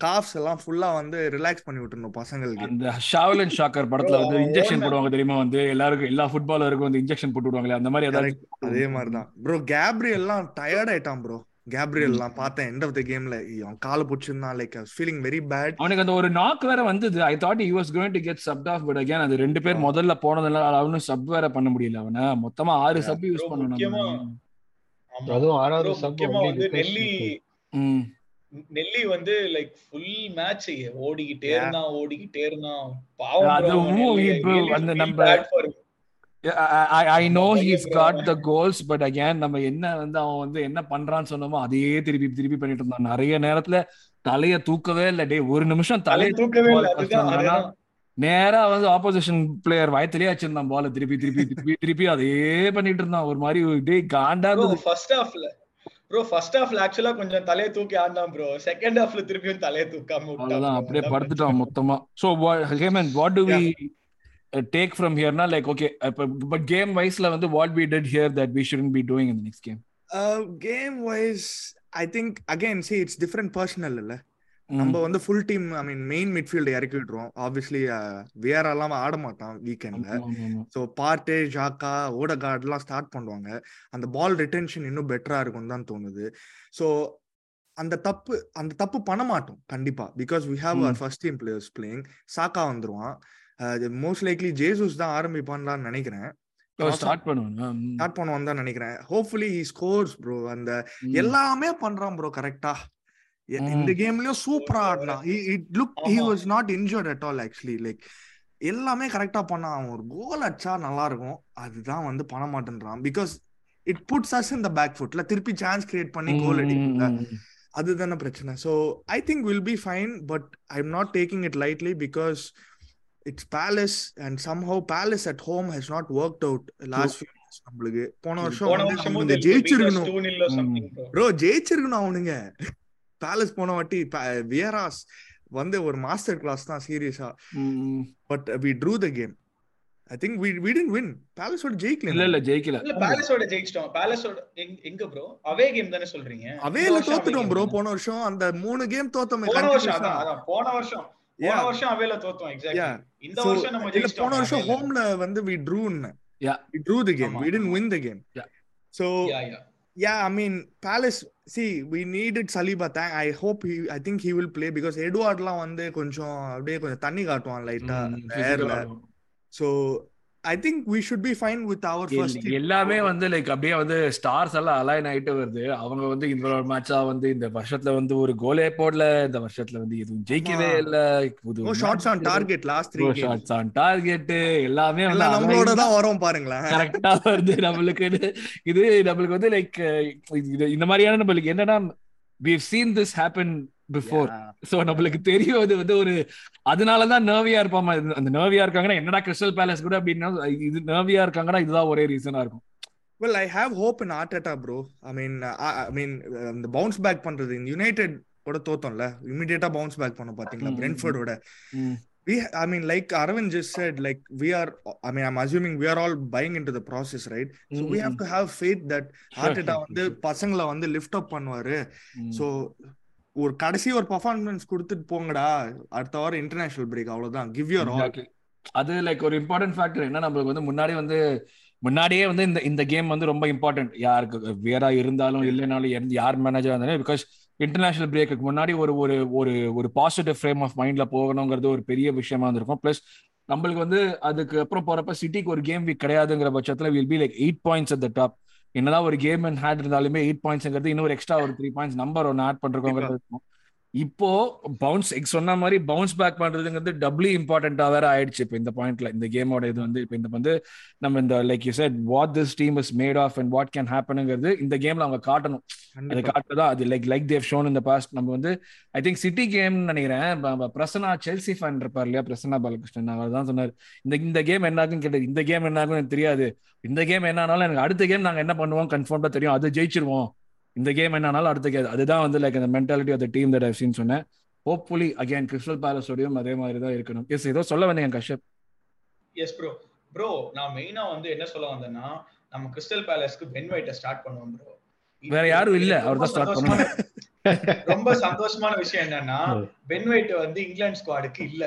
காஃப்ஸ் எல்லாம் ஃபுல்லா வந்து ரிலாக்ஸ் பண்ணி விட்டுறணும் பசங்களுக்கு. அந்த ஷாவ்லன் ஷாக்கர் படத்துல வந்து இன்ஜெக்ஷன் போடுவாங்க தெரியுமா, வந்து எல்லாருக்கும் எல்லா ஃபுட்பாலருக்கும் வந்து இன்ஜெக்ஷன் போட்டு விடுவாங்களே அந்த மாதிரி. அதே மாதிரி தான் ப்ரோ. கேப்ரியல் எல்லாம் டயர்ட் ஆயிட்டான் ப்ரோ. கேப்ரியல் எல்லாம் பார்த்தேன் எண்ட் ஆஃப் தி கேம்ல அவன் கால புடிச்சிருந்தான். Like feeling very bad. அவனுக்கு அந்த ஒரு நாக் வேற வந்தது. I thought he was going to get subbed off, but again அது ரெண்டு பேர் முதல்ல போனதெல்லாம் அவனும் சப் வேற பண்ண முடியல. அவனை மொத்தமா ஆறு சப் யூஸ் பண்ணணும். அதுவும் ஆறாவது சம்பவம் வந்து டெல்லி நெல்லி வந்து லைக் ஃபுல் மேட்ச் ஓடிக்கிட்டே இருந்தா ஓடிக்கிட்டே இருந்தா பாவம். அந்த நம்ம I know he's got the goals but again நம்ம என்ன வந்து அவன் வந்து என்ன பண்றான்னு சொன்னோமோ அதையே திருப்பி திருப்பி பண்ணிட்டு இருந்தான். நிறைய நேரத்துல தலைய தூக்கவே இல்லை, டே ஒரு நிமிஷம் தலையை தூக்கவே இல்லை, நேரா வந்து ஆப்போசிஷன் பிளேயர் வயத்திலேயே வச்சிருந்தான் பால திருப்பி திருப்பி திருப்பி திருப்பி அதையே பண்ணிட்டு இருந்தான். ஒரு மாதிரி டே காண்டா இருந்தது. Bro, first half actually konjam thalai thooki aadnam bro. Second half la thirupiyum thalai thookama uttam. Alla apdiye padutham mottama. So Heyman, what do we uh, take from here na like okay uh, but game wise la vandu what we did here that we shouldn't be doing in the next game? Uh, game wise I think again see it's different personnel illa. Namba vandu full team I mean main midfield yarikki vitrom. Obviously Vieira la aada mattan weekend la. So Partey, Jaka, Odegaard la start பண்ணுவாங்க. அந்த ball retention இன்னும் பெட்டரா இருக்கும்னு தான் தோணுது. So அந்த தப்பு அந்த தப்பு பண்ண மாட்டோம் கண்டிப்பா because we have our first team players playing. Saka வந்துருவான். Most likely Jesus தான் ஆரம்பிப்பான்னு நினைக்கிறேன். ஸ்டார்ட் பண்ணுவான் ஸ்டார்ட் பண்ணுவான் தான் நினைக்கிறேன். Hopefully he scores bro. அந்த எல்லாமே பண்றான் bro கரெக்டா. இந்த கேம்லயும் சூப்பரா ஆடலாம். It look he was not injured at all actually. Like எல்லாமே கரெக்டா பண்ணான். அவன் ஒரு கோல் அடிச்சா நல்லா இருக்கும், அதுதான் வந்து பண்ண மாட்டேன்றான். Because it puts us in the back ஃபுட்ல திருப்பி சான்ஸ் கிரியேட் பண்ணி கோல் அடிக்கல, அதுதான பிரச்சனை. So I think will be fine but I am not taking it lightly because it's Palace and somehow Palace at home has not worked out last few years. நம்மளுக்கு போன வருஷம் ஜெயிச்சிருக்கணும் bro, ஜெயிச்சிருக்கணும் அவனுங்க. Palace போன வாட்டி வியராஸ் வந்து ஒரு மாஸ்டர் கிளாஸ் தான் சீரியஸா. But we drew the game. I think we we didn't win. Palace ஓட ஜெயிக்கல. இல்ல இல்ல ஜெயிக்கல. இல்ல Palace ஓட ஜெயிச்சிட்டோம். Palace ஓட எங்க bro? அவே கேம் தானே சொல்றீங்க? அவேல தோத்துட்டோம் bro போன வருஷம். அந்த மூணு கேம் தோத்தோமே. போன வருஷம் அதான் அதான் போன வருஷம். போன வருஷம் அவேல தோத்தோம் எக்ஸாக்ட்லி. இந்த வருஷம் நம்ம ஜெயிச்சிட்டோம். போன வருஷம் ஹோம்ல வந்து we drew ன்னு. Yeah. We drew the game. We didn't win the game. Yeah. So Yeah yeah. Yeah, I mean Palace see we needed Saliba. Thank, I hope he I think he will play because Eduard la vande konjam abbe konjam thanni kaatuvan light ah air la. So I think we should be fine with our first team. Ellame vande like abbe vande stars alla align aite varudhu. Avanga vande indha match ah vande indha varshathla vande or goal podla indha varshathla vande edhu jeikave illa pudu. No shots on target last three games. No shots on target ellame vande nammaloda da varum paarengla. Correct ah varudhu namalukku idu namalukku vande like indha mariyana namalukku enna na we've seen this happen before. Yeah. So namalukku theriyum adu vande or adanaladha da nervy-a irpama and nervy-a irukanga na enna Crystal Palace kuda appadina idu nervy-a irukanga na idha ore reason a irukum. Well, I have hope in Arteta bro. I mean I, I mean uh, the bounce back பண்றது in United oda thothomla immediate-a bounce back பண்ண பாத்தீங்களா Brentford oda. We I mean like Arvind just said like we are I mean I'm assuming we are all buying into the process right. So mm-hmm. we have to have faith that Arteta வந்து பசங்கள வந்து lift up பண்ணுவாரு. So ஒரு கடைசி ஒரு performance கொடுத்துட்டு போங்கடா அடுத்த வாரம் இன்டர்நேஷனல் பிரேக் அவ்வளவுதான். Give your all. அது லைக் ஒரு இம்பார்ட்டன்ட் ஃபேக்டர் என்ன நமக்கு வந்து முன்னாடி வந்து முன்னாடியே வந்து இந்த இந்த கேம் வந்து ரொம்ப இம்பார்ட்டன்ட் யாருக்கு வேறா இருந்தாலும் இல்லைனாலும் யார் மேனேஜரா இருந்தாலும் பிகாஸ் இன்டர்நேஷனல் பிரேக்கு முன்னாடி ஒரு ஒரு ஒரு பாசிட்டிவ் ஃப்ரேம் ஆஃப் மைண்ட்ல போகணுங்கிறது ஒரு பெரிய விஷயமா இருந்திருக்கும். பிளஸ் நம்மளுக்கு வந்து அதுக்கு அப்புறம் போறப்ப சிட்டிக்கு ஒரு கேம் வீக் கிடையாதுங்கிற பட்சத்துல will be like eight points at the top. என்னதான் ஒரு கேம் அண்ட் ஹேட் இருந்தாலுமே எயிட் பாயிண்ட்ஸ்ங்கிறது இன்னொரு எக்ஸ்ட்ரா ஒரு த்ரீ பாயிண்ட்ஸ் நம்பர் ஒன்று ஆட் பண்றோங்கிறது இருக்கும். இப்போ பவுன்ஸ் சொன்ன மாதிரி பவுன்ஸ் பேக் பண்றதுங்கிறது டபுள்யூ இம்பார்ட்டன்டா வேற ஆயிடுச்சு. இப்போ இந்த பாயிண்ட்ல இந்த கேமோட இது வந்து இப்போ இந்த வந்து நம்ம இந்த like you said what this team is made of and what can ஹேப்பனுங்கிறது இந்த கேம்ல அவங்க காட்டணும். அது காட்டுதான் அது லைக் லைக் தேவ் ஷோன் இந்த பாஸ்ட். நம்ம வந்து ஐ திங்க் சிட்டி கேம் நினைக்கிறேன் பிரசனா செல்சி ஃபேன் இருப்பார் இல்லையா பிரசனா பாலகிருஷ்ணன், அவர் தான் சொன்னார் இந்த இந்த கேம் என்னாகும் கேட்டது. இந்த கேம் என்னாகும் எனக்கு தெரியாது, இந்த கேம் என்னாலும் எனக்கு அடுத்த கேம் நாங்க என்ன பண்ணுவோம் கன்ஃபார்மா தெரியும், அது ஜெயிச்சிருவோம். இந்த கேம் என்னாலும் அடுத்த கேம் அதுதான் வந்து லைக் அந்த mentality of the team that I have seen சொன்னேன். ஹோப்ஃபுல்லி அகைன் கிறிஸ்டல் பேலஸோடையும் அதே மாதிரி தான் இருக்கணும். எஸ் ஏதோ சொல்ல வந்தேன் கஷ்யப். எஸ் ப்ரோ ப்ரோ நான் மெயினா வந்து என்ன சொல்ல வந்தேன்னா நம்ம கிறிஸ்டல் பேலஸ்க்கு பென் வைட்டை ஸ்டார்ட் பண்ணுவோம் ப்ரோ. வேற யாரும் இல்ல, அவர் தான் ஸ்டார்ட் பண்ணுவாங்க. ரொம்ப சந்தோஷமான விஷயம் என்னன்னா பென் வைட் வந்து இங்கிலாந்து ஸ்குவாடுக்கு இல்ல.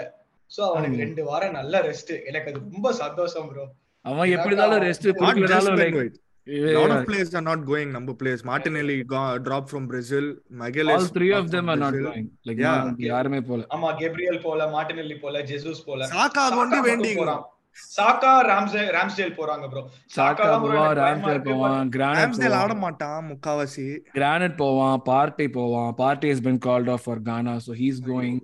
சோ அவனுக்கு ரெண்டு வாரம் நல்ல ரெஸ்ட். எனக்கு அது ரொம்ப சந்தோஷம் ப்ரோ. அவன் எப்படினாலும் ரெஸ்ட் கொடுக்கறதால like a lot of players are not going. Number players Martinelli got dropped from Brazil, Magalhaes, all three of them are not going. Like yarume pola ama Gabriel pola Martinelli pola Jesus pola Saka gondi vending Saka Ramsdale Ramsdale போறாங்க bro. Saka போவான், Ramsdale போவான், granite Ramsdale ஆட மாட்டான் முக்காவாசி. Granite போவான், Partey போவான். Partey has been called off for Ghana, so he's going.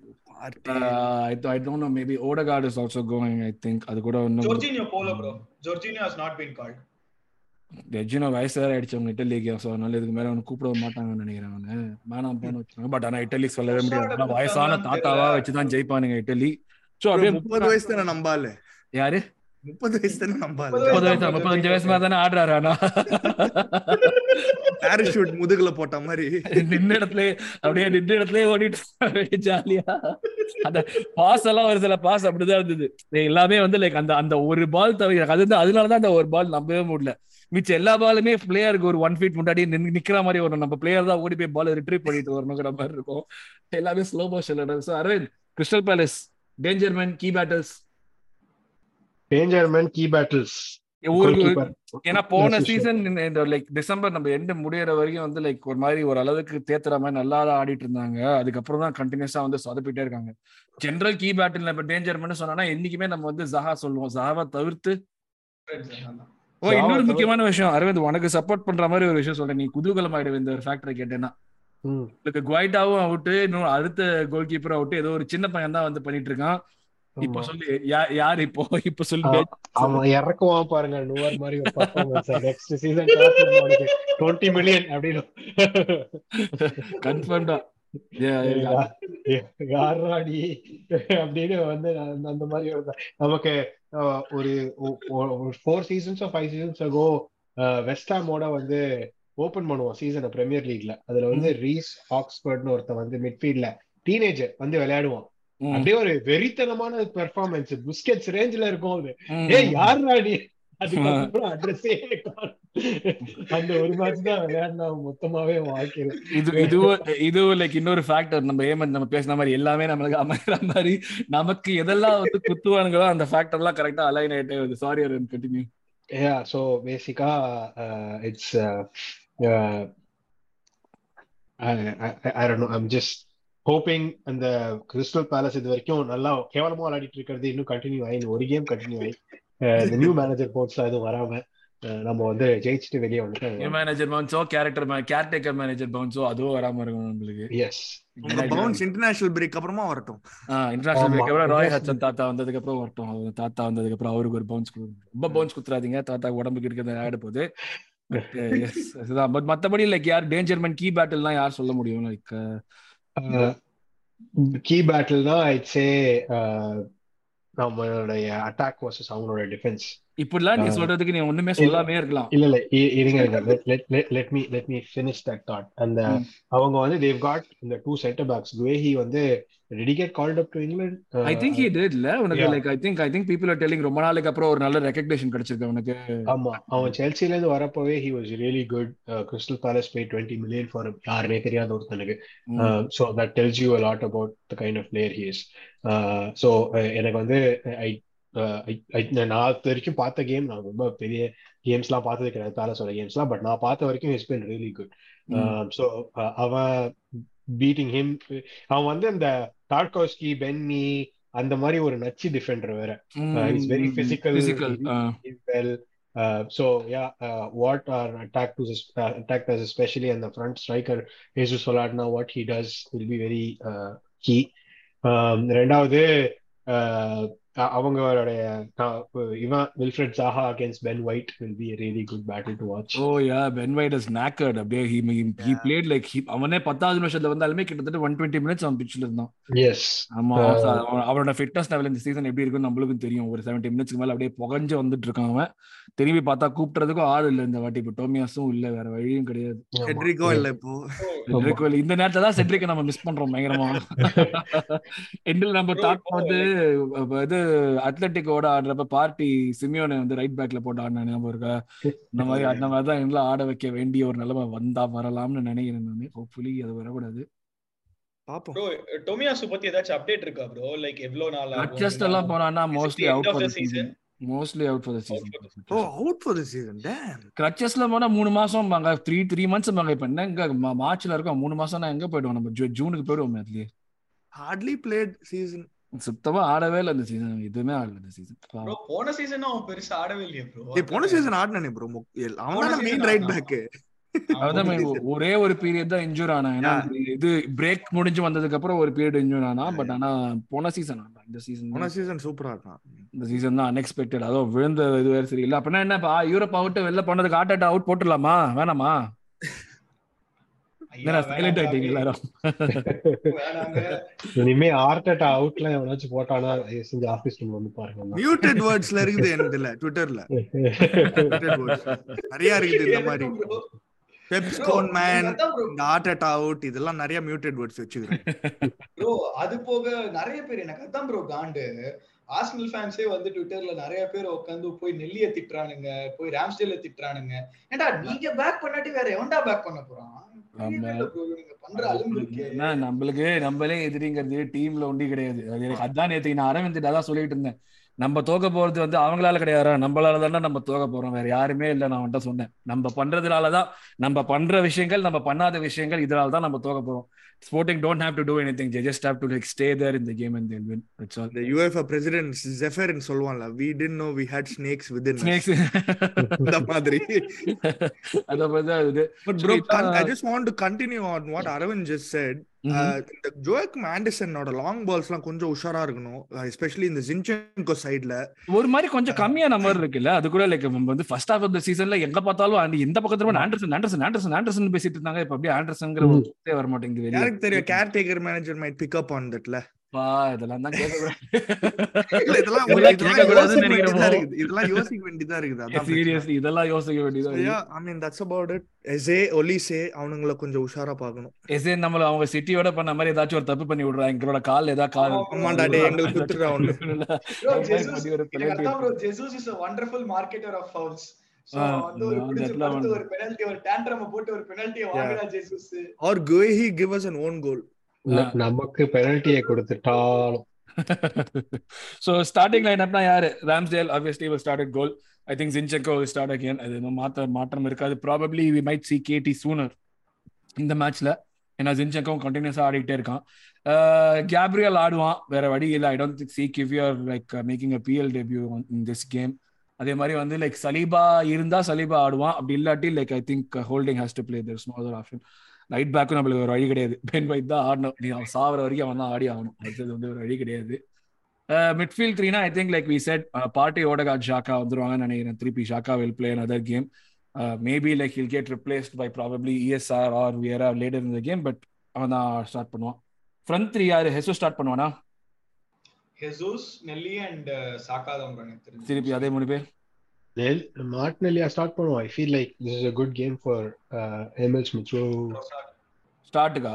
Uh, I don't know, maybe Odegaard is also going, I think. அது கூட ஒன்னு Georginio போல bro. Georginio has not been called. Georginio வைசர் ஆயிடுச்சு இத்தாலிக்கு, so அதனால இதுக்கு மேல அவனுக்கு கூப்பிட மாட்டாங்கன்னு நினைக்கிறேன் நானு. மானம் போன வச்சாங்க, பட் انا இத்தாலி சொல்லவே முடியாது. வயசான தாத்தாவா வச்சு தான் ஜெயிப்பானுங்க இத்தாலி. சோ அப்படியே முப்பது வயசு தான நம்பாலே. யாரு முப்பது வயசு தானே நம்பாரு, முப்பத்தஞ்சு வயசு மாதிரி தானே ஆடுறாரு. ஆனா பாராசூட் முதுகுல போட்ட மாதிரி நின்ன இடத்துல அப்படியே நின்ன இடத்துல ஓடிட்டு ஜாலியா அந்த பாஸ் எல்லாம் ஒரு சில பாஸ் அப்படிதான் இருந்தது. எல்லாமே வந்து லைக் அந்த அந்த ஒரு பால் தவிர அது வந்து அதனாலதான் அந்த ஒரு பால் நம்பவே முடியல. மிச்சம் எல்லா பாலுமே பிளேயருக்கு ஒரு ஒன் ஃபீட் முன்னாடி நிக்கிற மாதிரி வரும். நம்ம பிளேயர் தான் ஓடி போய் பால் ரிட்ரீவ் பண்ணிட்டு வரணுங்கிற மாதிரி இருக்கும். எல்லாமே slow motion. So Aravind, Crystal Palace danger man key battles. Danger man key battles ஏன்னா போன சீசன் லைக் டிசம்பர் நம்ம எண்டு முடியற வரைக்கும் வந்து லைக் ஒரு மாதிரி ஒரு அளவுக்கு தேத்துற மாதிரி நல்லா தான் ஆடிட்டு இருந்தாங்க. அதுக்கப்புறம் தான் கண்டினியூஸா வந்து சொதப்பிட்டே இருக்காங்க. ஜென்ரல் கீ பேட்டில் நம்ம டேஞ்சர்மேன் சொன்னா என்னைக்குமே நம்ம வந்து ஜஹா சொல்லுவோம். ஜஹாவை தவிர்த்து ஓ இன்னொரு முக்கியமான விஷயம் அரவிந்த், உனக்கு சப்போர்ட் பண்ற மாதிரி ஒரு விஷயம் சொல்றேன். நீ குதூகலம் ஆயிடுவே இந்த ஒரு ஃபேக்டரை கேட்டேன்னா. குவாய்டாவும் அவுட்டு, இன்னும் அடுத்த கோல் கீப்பரும் அவுட்டு. ஏதோ ஒரு சின்ன பையன் தான் வந்து பண்ணிட்டு இருக்கான். இப்ப சொல்லு யார் இப்போ இப்ப சொல்லு அவன் இறக்குவா பாருங்க. நூறு மாதிரி நெக்ஸ்ட் சீசன் இருபது மில்லியன் அப்படின்னு கன்ஃபார்ம்டா யாராடி அப்படின்னு வந்து அந்த மாதிரி நமக்கு ஒரு ஃபோர் சீசன்ஸ் ஃபைவ் சீசன்ஸ் ஆகோ வெஸ்டாமோட வந்து ஓபன் பண்ணுவோம் சீசனை பிரீமியர் லீக்ல. அதுல வந்து ரீஸ் ஆக்ஸ்போர்ட்னு ஒருத்தன் வந்து மிட்ஃபீல்ட்ல டீனேஜர் வந்து விளையாடுவான். அப்படியே ஒரு வெறித்தனமான பெர்ஃபார்மன்ஸ் புஸ்கெட்ஸ் ரேஞ்சில இருக்கும். அது ஏ யாரு அதுக்கப்புறம் அட்ரஸே அந்த ஒரு மேட்ச் தான் விளையாடுனா மொத்தமாவே வாழ்க்கையில. இது இதுவும் இதுவும் லைக் இன்னொரு ஃபேக்டர். நம்ம ஏமன் நம்ம பேசின மாதிரி எல்லாமே நம்மளுக்கு அமைக்கிற மாதிரி நமக்கு எதெல்லாம் வந்து குத்துவானுங்களோ அந்த ஃபேக்டர் எல்லாம் கரெக்டா அலைன் ஆயிட்டே வருது. Sorry Aravind, continue. Yeah so பேசிக்கா it's I don't know, I am just hoping அந்த கிறிஸ்டல் பேலஸ் இது வரைக்கும் நல்லா கேவலமா விளையாடிட்டு இருக்கிறது இன்னும் கண்டினியூ ஆகி ஒரு கேம் கண்டினியூ ஆகி நியூ மேனேஜர் போர்ட்ஸ் எதுவும் வராம நம்ம வந்து ஜெயிச்சுட்டு வெளியே வந்துட்டோம். மேனேஜர் பவுன்ஸோ கேரக்டர் கேர் டேக்கர் மேனேஜர் பவுன்ஸோ அதுவும் வராம இருக்கும் நம்மளுக்கு. எஸ், பவுன்ஸ் இன்டர்நேஷனல் பிரேக் அப்புறமா வரட்டும். இன்டர்நேஷனல் பிரேக் அப்புறம் ராய் ஹட்சன் தாத்தா வந்ததுக்கு அப்புறம் வரட்டும். தாத்தா வந்ததுக்கு அப்புறம் அவருக்கு ஒரு பவுன்ஸ் கொடுங்க. ரொம்ப பவுன்ஸ் குத்துறாதீங்க, தாத்தா உடம்புக்கு இருக்கிறத ஆயிட போகுது. அதுதான். பட் மற்றபடி லைக் யார் டேஞ்சர்மேன் கீ பேட்டில்லாம் யார் சொல்ல முடியும்? லைக் கீ பேட்டில்னா இட்ஸ் ஏ நம்மளோட அட்டாக் வர்சஸ் அவங்களோட டிஃபென்ஸ். இப்படிலாம் நீ சொல்றதுக்கு நீ ஒண்ணுமே சொல்லாமே இருக்கலாம். இல்ல இல்ல இருங்க இருங்க, let me let me finish that thought. அந்த அவங்க வந்து தேவ் காட் இந்த டூ சென்டர் பேக்ஸ். குவேஹி வந்து did he get called up to England? uh, I think he did la unak yeah. like I think I think people are telling Romana like apra or nalla recognition kadichirukku unak. Amma avan Chelsea la idu varapove he was really good. uh, Crystal Palace paid twenty million for him. Yaarne theriyadha oru thanukku. So that tells you a lot about the kind of player he is. uh, so enak uh, vande I நான் அது வரைக்கும் பார்த்த game, நான் ரொம்ப பெரிய games எல்லாம் பார்த்தது கிடையாது பேலஸ் ஓட கேம்ஸ் எல்லாம், பட் நான் பார்த்த வரைக்கும் has been really good. So அவன் பீட்டிங் ஹிம் அவன் வந்து அந்த டாட்கோஸ்கி பென்னி அந்த மாதிரி ஒரு நச்சு டிஃபெண்டர் வேற. Is very physical. Uh, so yeah, uh, what our attack to uh, attack as especially and the front striker Jesus Solarna, what he does will be very uh, key. Um, ரெண்டாவது அவங்களோட இவன் Wilfried Zaha against Ben White will be a really good battle to watch. Oh yeah, Ben White is knackered. அப்படியே he he played like he அவனே பத்தாவது நிமிஷத்துல வந்தாலுமே கிட்டத்தட்ட one hundred twenty minutes on pitchல இருந்தான். Yes. ஆமா, அவரோட ஃபிட்னஸ் லெவல் இந்த சீசன் எப்படி இருக்குன்னு நம்மளுக்கு தெரியும். ஒரு seventy minutes மேல அப்படியே புகஞ்சு வந்துட்டு இருக்கான். அவன் திரும்பி பார்த்தா கூப்பிடுறதுக்கும் ஆள் இல்லை இந்த வாட்டி. இப்போ டோமியாசும் இல்லை, வேற வழியும் கிடையாது. செட்ரிக்கோ இல்லை. இப்போ செட்ரிக்கோ இல்லை. இந்த நேரத்துல தான் செட்ரிக்கை நம்ம மிஸ் பண்றோம் பயங்கரமா. எண்டில் நம்ம டாக் வந்து இது அத்லெட்டிக்கோட ஆடுறப்ப பார்ட்டி சிமியோனை வந்து ரைட் பேக்ல போட்டு ஆடின ஞாபகம் இருக்கா? இந்த மாதிரி அந்த மாதிரிதான் எங்களை ஆட வைக்க வேண்டிய ஒரு நிலைமை வந்தா வரலாம்னு நினைக்கிறேன் நானு. ஹோப்ஃபுல்லி அது வரக்கூடாது. பாப்போம். ப்ரோ டோமியாசு பத்தி ஏதாச்சும் அப்டேட் இருக்கா ப்ரோ? லைக் எவ்வளவு நாள் ஆகும்? ஜஸ்ட் எல்லாம் போறானா mostly out for the season. Mostly out for the season. Oh, out for the season. Damn. Crutches la mona three months manga three three months manga panna enga march la iruka three months na enga poiduva. Nam June ku poiduva. Hardly played season. சுத்தமா ஆடவே இல்லை அந்த season, எதுவுமே ஆடல இந்த season. போன season அவன் பெருசா ஆடவே இல்லையே bro. போன சீசன் ஆடுனானே ப்ரோ, அவனால மெயின் ரைட் பேக். அவதான் ஒரே ஒரு பீரியட் தான் இன்ஜூர் ஆனா, ஏன்னா இது பிரேக் முடிஞ்சு வந்ததுக்கு அப்புறம் ஒரு பீரியட் இன்ஜூர் ஆனா. பட் ஆனா போன சீசன் ஆனா இந்த சீசன் போன சீசன் சூப்பரா இருக்கான். இந்த சீசன் தான் அன்எக்ஸ்பெக்டட், அதோ விழுந்த இது வேற சரி இல்லை. அப்படின்னா என்னப்பா யூரோப் அவுட் வெளில போனதுக்கு ஆர்டெட்டா அவுட் போட்டுலாமா வேணாமா? இனிமே ஆர்டெட்டா அவுட்ல எவனாச்சும் போட்டானா ஆபீஸ் ரூம்ல வந்து பாருங்க. மியூட்டட் வேர்ட்ஸ்ல இருக்குது என்னதுல ட்விட்டர்ல நிறைய இருக்குது இந்த மாதிரி Pep's gone man Arteta out இதெல்லாம் நிறைய மியூட்டட் வேர்ட்ஸ் வெச்சிருக்கேன் ப்ரோ. அது போக நிறைய பேர் எனக்கு அதான் ப்ரோ காண்டு ஆர்சனல் ஃபேன்ஸே வந்து ட்விட்டர்ல நிறைய பேர் உட்காந்து போய் நெல்லிய திட்டுறானுங்க, போய் ராம்ஸ்டேல திட்டுறானுங்க. ஏன்டா நீங்க பேக் பண்ணாட்டி வேற எவன்டா பேக் பண்ண போறான்? நம்மளுக்கு நம்மளே எதிரிங்கிறது டீம்ல ஒண்டி கிடையாது. அதான் நேற்று நான் அரவிந்திட்ட தான் சொல்லிட்டு இருந்தேன், நம்ம தோக்க போறது வந்து அவங்களால கிடையாது, நம்மளால தானே நம்ம தோக்க போறோம், வேற யாருமே இல்லை. நான் வந்துட்டு சொன்னேன், நம்ம பண்றதுனாலதான், நம்ம பண்ற விஷயங்கள், நம்ம பண்ணாத விஷயங்கள், இதனால தான் நம்ம தோக்க போறோம். Sporting don't have to do anything, they just have to like stay there in the game and they'll win. That's all. The UEFA president Zephyr in Solvanla, we didn't know we had snakes within snakes. us. That madri adha padha. But bro, I just want to continue on what Aravind just said. The Joachim Anderson oda long balls la konja ushara irukano, especially in the Zinchenko side la oru mari konja kammiya number irukilla. Adukula like the first half of the season la enga paathalu and indha pakkathuma Anderson Anderson Anderson Anderson nu pesitu irundanga. Ipo apdi Anderson gra oru thei vara mattingudhu veliya. எனக்கு தெரியும் caretaker manager might pick up on that la. பா இதெல்லாம் தான் கேக்க கூடாது, இல்ல இதெல்லாம் கேக்க கூடாதுன்னு நினைக்கிறேன். இதெல்லாம் யோசிக்க வேண்டியதா இருக்குது. அதான் சீரியஸ்லி இதெல்லாம் யோசிக்க வேண்டியதா இருக்கு. Yeah, I mean that's about it. எஸே ஒலிசே அவங்கள கொஞ்சம் உஷாரா பார்க்கணும். எஸே நம்மள அவங்க சிட்டியோட பண்ண மாதிரி ஏதாச்சும் ஒரு தப்பு பண்ணி விடுறாங்க. எங்களோட கால் ஏதா கால் ஆமாடா டே எங்களுக்கு குத்துறா அவங்க. Jesus is a wonderful marketer of fouls. நமக்கு பெனல்ட்டியை கொடுத்துட்டாலும் So starting lineup na yaar, Ramsdale obviously will start at goal. I think Zinchenko will start again. I don't know மாற்றம் இருக்காது. Probably we might see K T sooner in the match la. ஏன்னா ஜின்செங்கோ கண்டினியூஸா ஆடிக்கிட்டே இருக்கான். Gabriel ஆடுவான், வேற வழி இல்லை. I don't think see if you are like making a P L debut in this game. அதே மாதிரி வந்து லைக் சலீபா இருந்தா சலீபா ஆடுவான், அப்படி இல்லாட்டி like I think Holding has to play, there is no other option. Right பேக்கும் நம்மளுக்கு ஒரு வழி கிடையாது, பென் வைட் தான் ஆடணும். நீ அவன் சாவர வரைக்கும் அவன் தான் ஆடி ஆகணும், அது வந்து ஒரு வழி கிடையாது. மிட்ஃபீல்ட் த்ரீனா I think like we set Partey Odegaard Xhaka வந்துருவாங்கன்னு நினைக்கிறேன். திருப்பி Xhaka will play another game. Maybe like he'll get replaced by probably E S R or Vieira later in the game, but அவன் தான் start பண்ணுவான். Front three யாரு? Jesus start பண்ணுவானா? Jesus, Nelly and Saka தான் பண்ணுங்க. திருப்பி அதே மூணு பேர். Nell Martinelli I start பண்ணுவோம். I feel like this is a good game for uh, M L Smith Rowe. Start ga.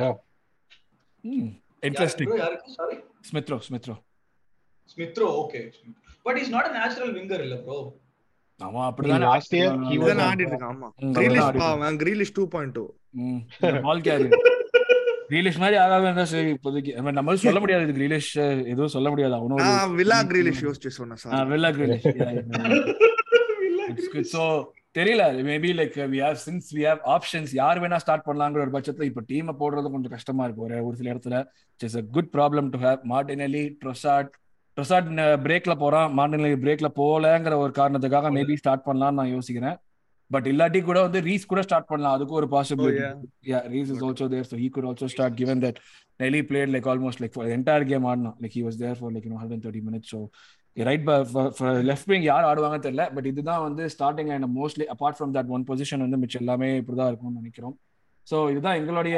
Yeah. Hmm. Interesting. Yeah, bro, sorry. Smith Rowe, Smith Rowe. Smith Rowe, okay. But he's not a natural winger illa bro. ஆமா அப்படிதான் last year he was ஆடிட்டு இருக்கான். ஆமா. Grealish பாவம், Grealish two point oh. ம். Ball carrier. Grealish மாதிரி ஆகாது என்ன சரி இப்போதைக்கு நம்ம சொல்ல முடியாது. இது Grealish எதுவும் சொல்ல முடியாது. அவனோ வில்லா Grealish யோசிச்சு சொன்னா சார் வில்லா Grealish. சோ தெரியல, maybe like we have since we have options யார் வேணா ஸ்டார்ட் பண்ணலாம்ங்கற ஒரு பட்சத்துல இப்ப டீமை போடுறது கொஞ்சம் கஷ்டமா இருக்கு ஒரு ஒரு சில இடத்துல. It's a good problem to have. Martinelli, Trossard Trossard பிரேக்ல போறான், Martinelli பிரேக்ல போலங்கற ஒரு காரணத்துக்காக மேபி ஸ்டார்ட் பண்ணலாம்னு நான் யோசிக்கிறேன். பட் இல்லாட்டி கூட வந்து ரீஸ் கூட ஸ்டார்ட் பண்ணலாம், அதுக்கு ஒரு possibility. Yeah, Reese is also there, so he could also start given that Nelly played like almost like for the entire game aadna, like he was there for like you know one hundred thirty minutes. So right by for, for left wing yaar aaduvaanga therilla, but idudan vandu starting line mostly apart from that one position vandu mitch ellame ipdha irukonu nenikrom. So idudan engalode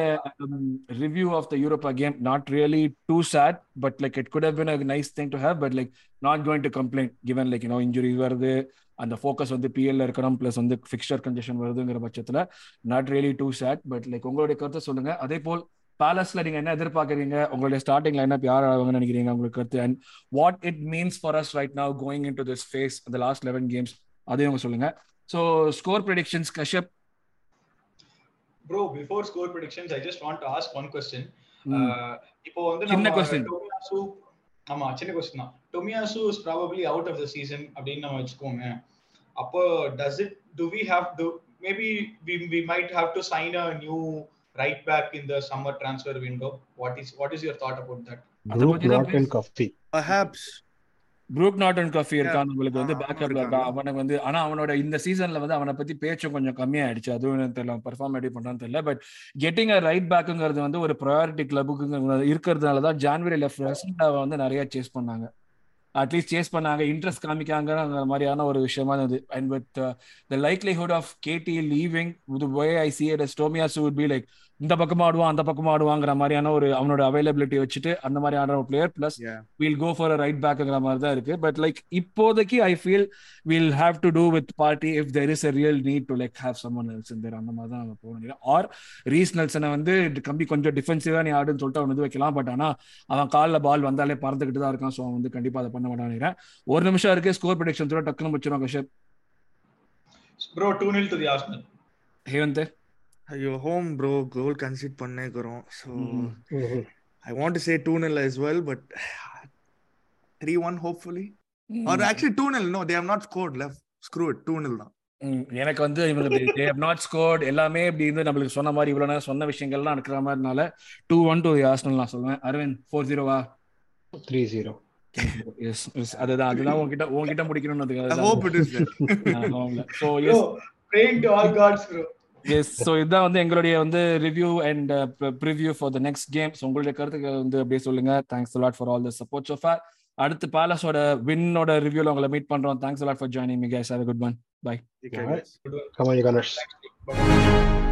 review of the Europa game. Not really too sad, but like it could have been a nice thing to have, but like not going to complain given like you know injuries varudhu. அந்த focus வந்து பிஎல்ல இருக்கணும், plus வந்து fixture condition வருதுங்கிற பட்சத்துல not really too sad. But like உங்களுடைய கருத்தை சொல்லுங்க. அதே போல் பேலஸ்ல நீங்க என்ன எதிர்பார்க்கறீங்க, உங்களுடைய ஸ்டார்டிங் லைனப் யார் ஆவாங்கன்னு நினைக்கிறீங்க, உங்களுக்கு கருத்து and what it means for us right now going into this phase the last eleven games, அதையும் அவங்க சொல்லுங்க. So score predictions Kashyap bro. Before score predictions I just want to ask one question. இப்போ வந்து நம்ம டோமியாசு ஆமா சின்ன question தான். Tomiyasu is probably out of the season அப்படினு நம்ம வெச்சுக்கோங்க. அப்போ does it do we have to maybe we we might have to sign a new right back in the summer transfer window? What is what is your thought about that? Brook, Norton and Coffee. Perhaps Brook, Norton and Coffee இருக்கான் உங்களுக்கு வந்து பேக்கப்ல இருக்கா அவனுக்கு வந்து. ஆனா அவனோட இந்த சீசன்ல வந்து அவனை பத்தி பேச்சும் கொஞ்சம் கம்மியாயிடுச்சு, அதுவும் தெரியல பெர்ஃபார்ம் எப்படி பண்றான்னு தெரியல. பட் கெட்டிங் அ ரைட் பேக்குங்கிறது வந்து ஒரு ப்ரையாரிட்டி கிளப்புக்கு இருக்கிறதுனாலதான் ஜான்வரியில ரெசண்டாவை வந்து நிறைய சேஸ் பண்ணாங்க, அட்லீஸ்ட் சேஸ் பண்ணாங்க, இன்ட்ரெஸ்ட் காமிக்காங்கிற மாதிரியான ஒரு விஷயமா இருந்தது. And with the likelihood of KT leaving the way I see it as Tomiyasu would be like இந்த பக்கமா ஆடுவான் அந்த பக்கமா ஆடுவாங்கிற மாதிரியான ஒரு அவனோட அவைலபிலிட்டி வச்சுட்டு அந்த மாதிரி ஆடுற ஒரு player plus we'll go for right பேக்குங்கிற மாதிரி தான் இருக்கு. பட் லைக் இப்போதைக்கு I feel we'll have to do with Partey if there is a real need to like have someone else in there. அந்த மாதிரி தான் நம்ம போகணும். ஆர் ரீஸ் நெல்சனை வந்து கம்பி கொஞ்சம் டிஃபென்சிவா நீ ஆடுன்னு சொல்லிட்டு அவன் வந்து வைக்கலாம். பட் ஆனா அவன் காலில் பால் வந்தாலே பறந்துக்கிட்டு தான் இருக்கான். ஸோ அவன் வந்து கண்டிப்பா அதை பண்ண மாட்டான். ஒரு நிமிஷம் இருக்கு, ஸ்கோர் ப்ரெடிக்ஷன் கூட டக்குன்னு முடிச்சிடும் Kashyap bro. Two nil to the Arsenal. ஹேவந்தே ஐயோ ஹோம் ப்ரோ கோல் கன்சிட் பண்ணிக்கிறோம். So I want to say two nil as well, but three-one hopefully. Or actually two-nil, no, they have not scored, left. Screw it, two-nil தான். எனக்கு வந்து இவங்களுக்கு they have not scored எல்லாமே இப்படி இருந்து நம்மளுக்கு சொன்ன மாதிரி இவ்வளோ நேரம் சொன்ன விஷயங்கள்லாம் நடக்கிற மாதிரினால two-one to the Arsenal நான் சொல்லுவேன். அரவிந்த் four-zero வா three-zero. எஸ் எஸ் அதுதான் அதுதான் உங்ககிட்ட உங்ககிட்ட முடிக்கணும்னு அதுக்காக. Yes, so இதான் வந்து எங்களுடைய வந்து review and preview for the next game. So உங்களுடைய கருத்துக்களை வந்து அப்படியே சொல்லுங்க. Thanks a lot for all the support so far. அடுத்து பாலஸோட வின்னோட ரிவ்யூல உங்களை மீட் பண்றோம். Thanks a lot for joining me guys. Have a good one. By.